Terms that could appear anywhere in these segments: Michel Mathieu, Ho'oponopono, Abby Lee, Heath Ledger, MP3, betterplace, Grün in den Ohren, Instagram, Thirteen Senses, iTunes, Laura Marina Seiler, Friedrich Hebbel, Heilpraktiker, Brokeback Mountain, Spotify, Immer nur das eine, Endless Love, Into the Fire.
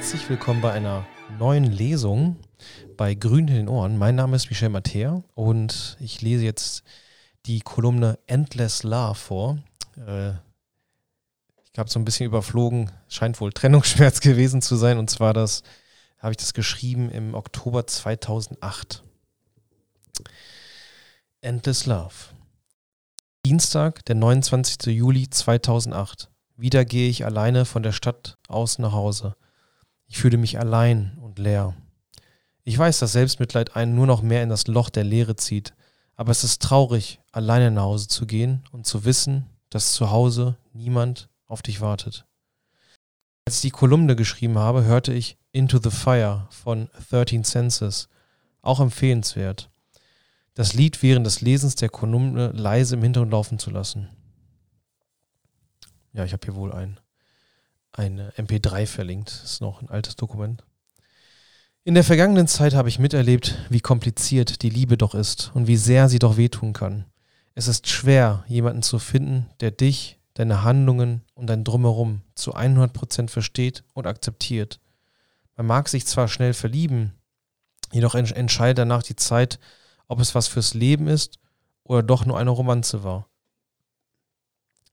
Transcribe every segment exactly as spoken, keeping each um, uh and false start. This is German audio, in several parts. Herzlich willkommen bei einer neuen Lesung bei Grün in den Ohren. Mein Name ist Michel Mathieu und ich lese jetzt die Kolumne Endless Love vor. Äh, ich habe so ein bisschen überflogen, scheint wohl Trennungsschmerz gewesen zu sein, und zwar das habe ich das geschrieben im Oktober zweitausendacht. Endless Love. Dienstag, der neunundzwanzigster Juli zweitausendacht. Wieder gehe ich alleine von der Stadt aus nach Hause. Ich fühle mich allein und leer. Ich weiß, dass Selbstmitleid einen nur noch mehr in das Loch der Leere zieht, aber es ist traurig, alleine nach Hause zu gehen und zu wissen, dass zu Hause niemand auf dich wartet. Als ich die Kolumne geschrieben habe, hörte ich Into the Fire von Thirteen Senses, auch empfehlenswert. Das Lied während des Lesens der Kolumne leise im Hintergrund laufen zu lassen. Ja, ich habe hier wohl ein, eine M P drei verlinkt. Das ist noch ein altes Dokument. In der vergangenen Zeit habe ich miterlebt, wie kompliziert die Liebe doch ist und wie sehr sie doch wehtun kann. Es ist schwer, jemanden zu finden, der dich, deine Handlungen und dein Drumherum zu hundert Prozent versteht und akzeptiert. Man mag sich zwar schnell verlieben, jedoch entscheidet danach die Zeit, ob es was fürs Leben ist oder doch nur eine Romanze war.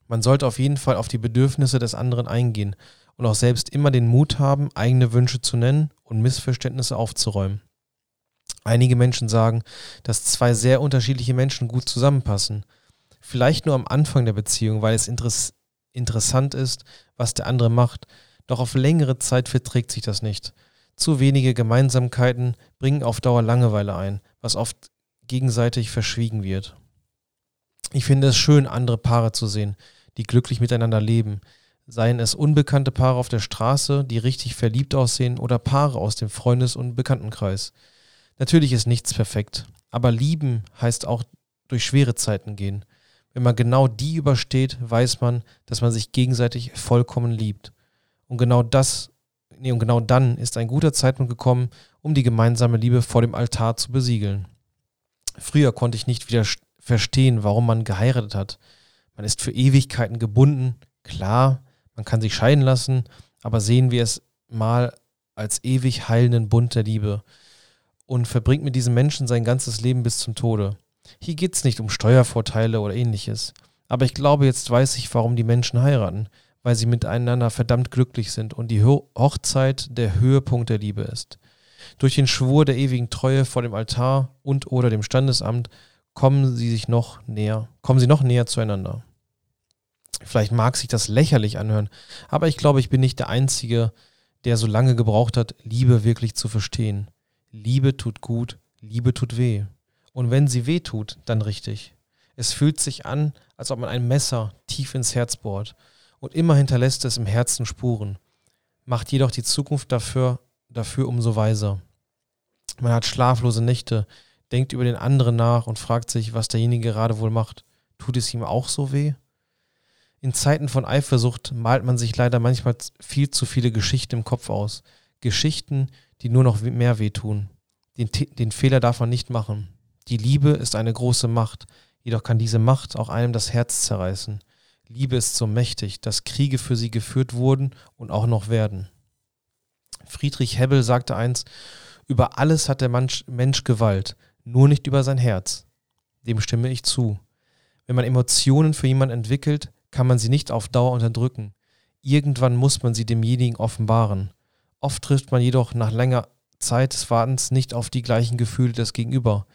Man sollte auf jeden Fall auf die Bedürfnisse des anderen eingehen und auch selbst immer den Mut haben, eigene Wünsche zu nennen und Missverständnisse aufzuräumen. Einige Menschen sagen, dass zwei sehr unterschiedliche Menschen gut zusammenpassen. Vielleicht nur am Anfang der Beziehung, weil es interess- interessant ist, was der andere macht, doch auf längere Zeit verträgt sich das nicht. Zu wenige Gemeinsamkeiten bringen auf Dauer Langeweile ein, was oft gegenseitig verschwiegen wird. Ich finde es schön, andere Paare zu sehen, die glücklich miteinander leben. Seien es unbekannte Paare auf der Straße, die richtig verliebt aussehen, oder Paare aus dem Freundes- und Bekanntenkreis. Natürlich ist nichts perfekt, aber lieben heißt auch durch schwere Zeiten gehen. Wenn man genau die übersteht, weiß man, dass man sich gegenseitig vollkommen liebt. Und genau das, nee, und genau dann ist ein guter Zeitpunkt gekommen, um die gemeinsame Liebe vor dem Altar zu besiegeln. Früher konnte ich nicht widerstehen, verstehen, warum man geheiratet hat. Man ist für Ewigkeiten gebunden. Klar, man kann sich scheiden lassen, aber sehen wir es mal als ewig heilenden Bund der Liebe und verbringt mit diesem Menschen sein ganzes Leben bis zum Tode. Hier geht es nicht um Steuervorteile oder ähnliches. Aber ich glaube, jetzt weiß ich, warum die Menschen heiraten, weil sie miteinander verdammt glücklich sind und die Hochzeit der Höhepunkt der Liebe ist. Durch den Schwur der ewigen Treue vor dem Altar und oder dem Standesamt kommen sie sich noch näher, kommen sie noch näher zueinander. Vielleicht mag sich das lächerlich anhören, aber ich glaube, ich bin nicht der Einzige, der so lange gebraucht hat, Liebe wirklich zu verstehen. Liebe tut gut, Liebe tut weh. Und wenn sie weh tut, dann richtig. Es fühlt sich an, als ob man ein Messer tief ins Herz bohrt, und immer hinterlässt es im Herzen Spuren, macht jedoch die Zukunft dafür, dafür umso weiser. Man hat schlaflose Nächte, denkt über den anderen nach und fragt sich, was derjenige gerade wohl macht. Tut es ihm auch so weh? In Zeiten von Eifersucht malt man sich leider manchmal viel zu viele Geschichten im Kopf aus. Geschichten, die nur noch mehr wehtun. Den, den Fehler darf man nicht machen. Die Liebe ist eine große Macht, jedoch kann diese Macht auch einem das Herz zerreißen. Liebe ist so mächtig, dass Kriege für sie geführt wurden und auch noch werden. Friedrich Hebbel sagte einst: Über alles hat der Mensch Gewalt, nur nicht über sein Herz. Dem stimme ich zu. Wenn man Emotionen für jemanden entwickelt, kann man sie nicht auf Dauer unterdrücken. Irgendwann muss man sie demjenigen offenbaren. Oft trifft man jedoch nach langer Zeit des Wartens nicht auf die gleichen Gefühle des Gegenüber.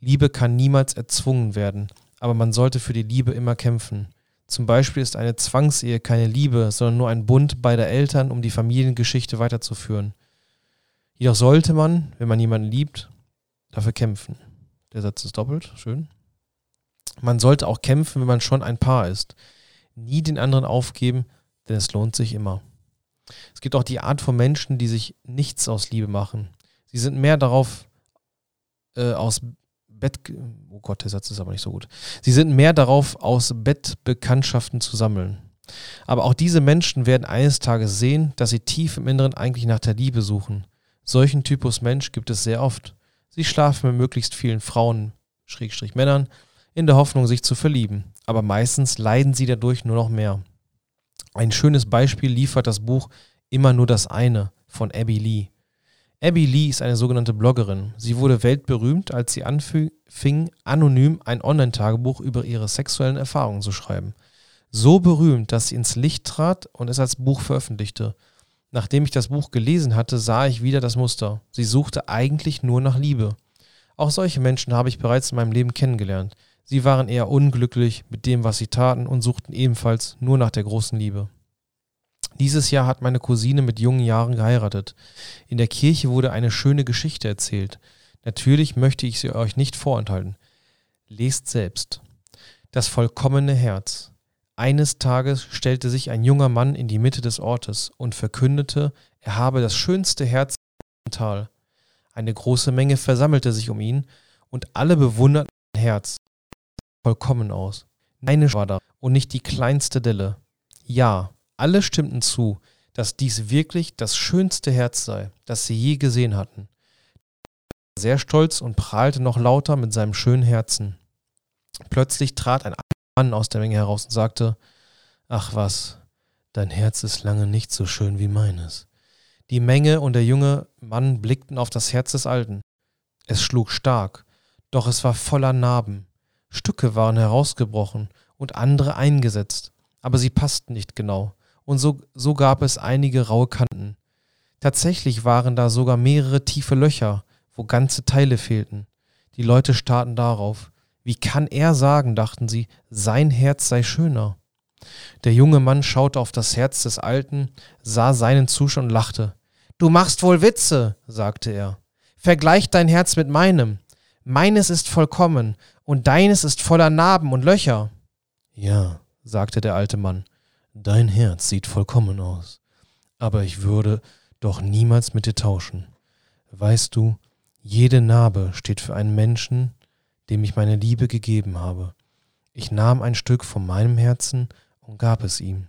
Liebe kann niemals erzwungen werden, aber man sollte für die Liebe immer kämpfen. Zum Beispiel ist eine Zwangsehe keine Liebe, sondern nur ein Bund beider Eltern, um die Familiengeschichte weiterzuführen. Jedoch sollte man, wenn man jemanden liebt, dafür kämpfen. Der Satz ist doppelt, schön. Man sollte auch kämpfen, wenn man schon ein Paar ist. Nie den anderen aufgeben, denn es lohnt sich immer. Es gibt auch die Art von Menschen, die sich nichts aus Liebe machen. Sie sind mehr darauf äh, aus Bett... Oh Gott, der Satz ist aber nicht so gut. Sie sind mehr darauf, aus Bett Bekanntschaften zu sammeln. Aber auch diese Menschen werden eines Tages sehen, dass sie tief im Inneren eigentlich nach der Liebe suchen. Solchen Typus Mensch gibt es sehr oft. Sie schlafen mit möglichst vielen Frauen, Schrägstrich Männern, in der Hoffnung, sich zu verlieben. Aber meistens leiden sie dadurch nur noch mehr. Ein schönes Beispiel liefert das Buch Immer nur das eine von Abby Lee. Abby Lee ist eine sogenannte Bloggerin. Sie wurde weltberühmt, als sie anfing, anonym ein Online-Tagebuch über ihre sexuellen Erfahrungen zu schreiben. So berühmt, dass sie ins Licht trat und es als Buch veröffentlichte. Nachdem ich das Buch gelesen hatte, sah ich wieder das Muster. Sie suchte eigentlich nur nach Liebe. Auch solche Menschen habe ich bereits in meinem Leben kennengelernt. Sie waren eher unglücklich mit dem, was sie taten, und suchten ebenfalls nur nach der großen Liebe. Dieses Jahr hat meine Cousine mit jungen Jahren geheiratet. In der Kirche wurde eine schöne Geschichte erzählt. Natürlich möchte ich sie euch nicht vorenthalten. Lest selbst. Das vollkommene Herz. Eines Tages stellte sich ein junger Mann in die Mitte des Ortes und verkündete, er habe das schönste Herz im Tal. Eine große Menge versammelte sich um ihn und alle bewunderten sein Herz. Es sah vollkommen aus. Keine Schwäche war da und nicht die kleinste Delle. Ja, alle stimmten zu, dass dies wirklich das schönste Herz sei, das sie je gesehen hatten. Er war sehr stolz und prahlte noch lauter mit seinem schönen Herzen. Plötzlich trat ein anderer Mann aus der Menge heraus und sagte, »Ach was, dein Herz ist lange nicht so schön wie meines.« Die Menge und der junge Mann blickten auf das Herz des Alten. Es schlug stark, doch es war voller Narben. Stücke waren herausgebrochen und andere eingesetzt, aber sie passten nicht genau. Und so, so gab es einige raue Kanten. Tatsächlich waren da sogar mehrere tiefe Löcher, wo ganze Teile fehlten. Die Leute starrten darauf. Wie kann er sagen, dachten sie, sein Herz sei schöner? Der junge Mann schaute auf das Herz des Alten, sah seinen Zustand und lachte. »Du machst wohl Witze«, sagte er. »Vergleich dein Herz mit meinem. Meines ist vollkommen und deines ist voller Narben und Löcher.« »Ja«, sagte der alte Mann. »Dein Herz sieht vollkommen aus, aber ich würde doch niemals mit dir tauschen. Weißt du, jede Narbe steht für einen Menschen, dem ich meine Liebe gegeben habe. Ich nahm ein Stück von meinem Herzen und gab es ihm.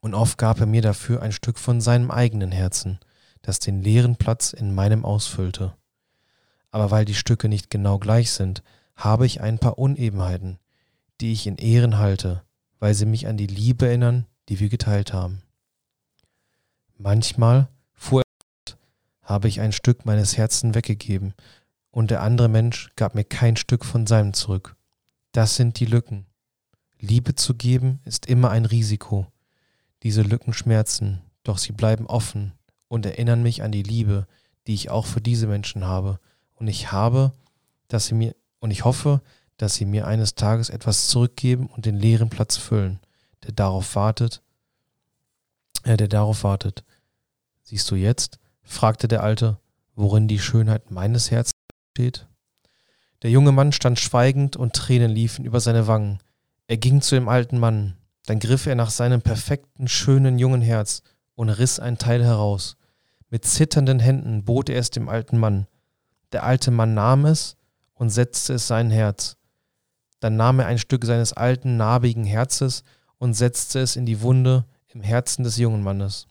Und oft gab er mir dafür ein Stück von seinem eigenen Herzen, das den leeren Platz in meinem ausfüllte. Aber weil die Stücke nicht genau gleich sind, habe ich ein paar Unebenheiten, die ich in Ehren halte, weil sie mich an die Liebe erinnern, die wir geteilt haben. Manchmal, fuhr er fort, habe ich ein Stück meines Herzens weggegeben und der andere Mensch gab mir kein Stück von seinem zurück. Das sind die Lücken. Liebe zu geben ist immer ein Risiko. Diese Lücken schmerzen, doch sie bleiben offen und erinnern mich an die Liebe, die ich auch für diese Menschen habe. Und ich habe, dass sie mir, und ich hoffe, dass sie mir eines Tages etwas zurückgeben und den leeren Platz füllen, der darauf wartet, äh, der darauf wartet. Siehst du jetzt, fragte der Alte, worin die Schönheit meines Herzens steht? Der junge Mann stand schweigend und Tränen liefen über seine Wangen. Er ging zu dem alten Mann, dann griff er nach seinem perfekten, schönen, jungen Herz und riss ein Teil heraus. Mit zitternden Händen bot er es dem alten Mann. Der alte Mann nahm es und setzte es sein Herz. Dann nahm er ein Stück seines alten, narbigen Herzes und setzte es in die Wunde im Herzen des jungen Mannes.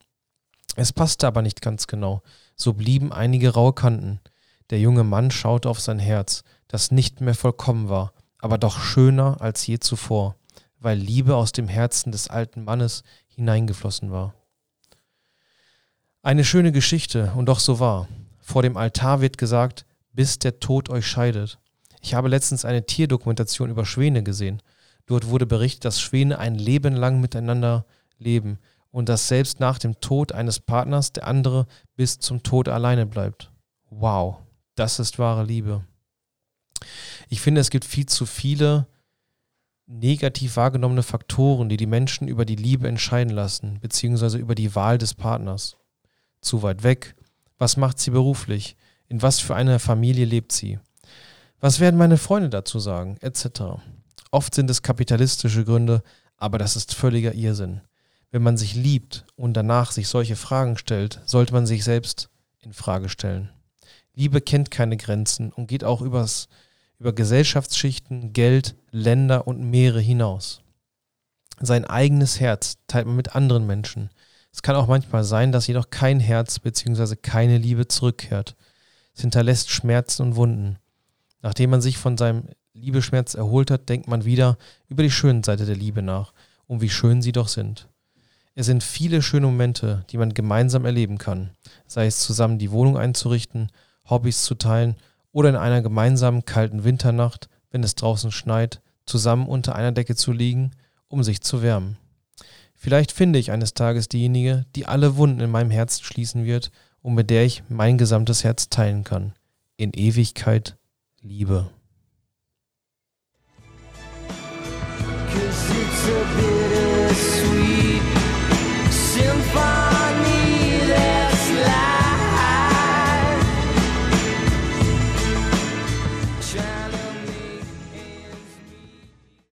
Es passte aber nicht ganz genau, so blieben einige raue Kanten. Der junge Mann schaute auf sein Herz, das nicht mehr vollkommen war, aber doch schöner als je zuvor, weil Liebe aus dem Herzen des alten Mannes hineingeflossen war. Eine schöne Geschichte und doch so wahr. Vor dem Altar wird gesagt, bis der Tod euch scheidet. Ich habe letztens eine Tierdokumentation über Schwäne gesehen. Dort wurde berichtet, dass Schwäne ein Leben lang miteinander leben und dass selbst nach dem Tod eines Partners der andere bis zum Tod alleine bleibt. Wow, das ist wahre Liebe. Ich finde, es gibt viel zu viele negativ wahrgenommene Faktoren, die die Menschen über die Liebe entscheiden lassen, beziehungsweise über die Wahl des Partners. Zu weit weg. Was macht sie beruflich? In was für einer Familie lebt sie? Was werden meine Freunde dazu sagen? Etc. Oft sind es kapitalistische Gründe, aber das ist völliger Irrsinn. Wenn man sich liebt und danach sich solche Fragen stellt, sollte man sich selbst in Frage stellen. Liebe kennt keine Grenzen und geht auch übers, über Gesellschaftsschichten, Geld, Länder und Meere hinaus. Sein eigenes Herz teilt man mit anderen Menschen. Es kann auch manchmal sein, dass jedoch kein Herz bzw. keine Liebe zurückkehrt. Es hinterlässt Schmerzen und Wunden. Nachdem man sich von seinem Liebeschmerz erholt hat, denkt man wieder über die schönen Seiten der Liebe nach und wie schön sie doch sind. Es sind viele schöne Momente, die man gemeinsam erleben kann, sei es zusammen die Wohnung einzurichten, Hobbys zu teilen oder in einer gemeinsamen kalten Winternacht, wenn es draußen schneit, zusammen unter einer Decke zu liegen, um sich zu wärmen. Vielleicht finde ich eines Tages diejenige, die alle Wunden in meinem Herzen schließen wird und mit der ich mein gesamtes Herz teilen kann. In Ewigkeit Liebe. Cause it's a bittersweet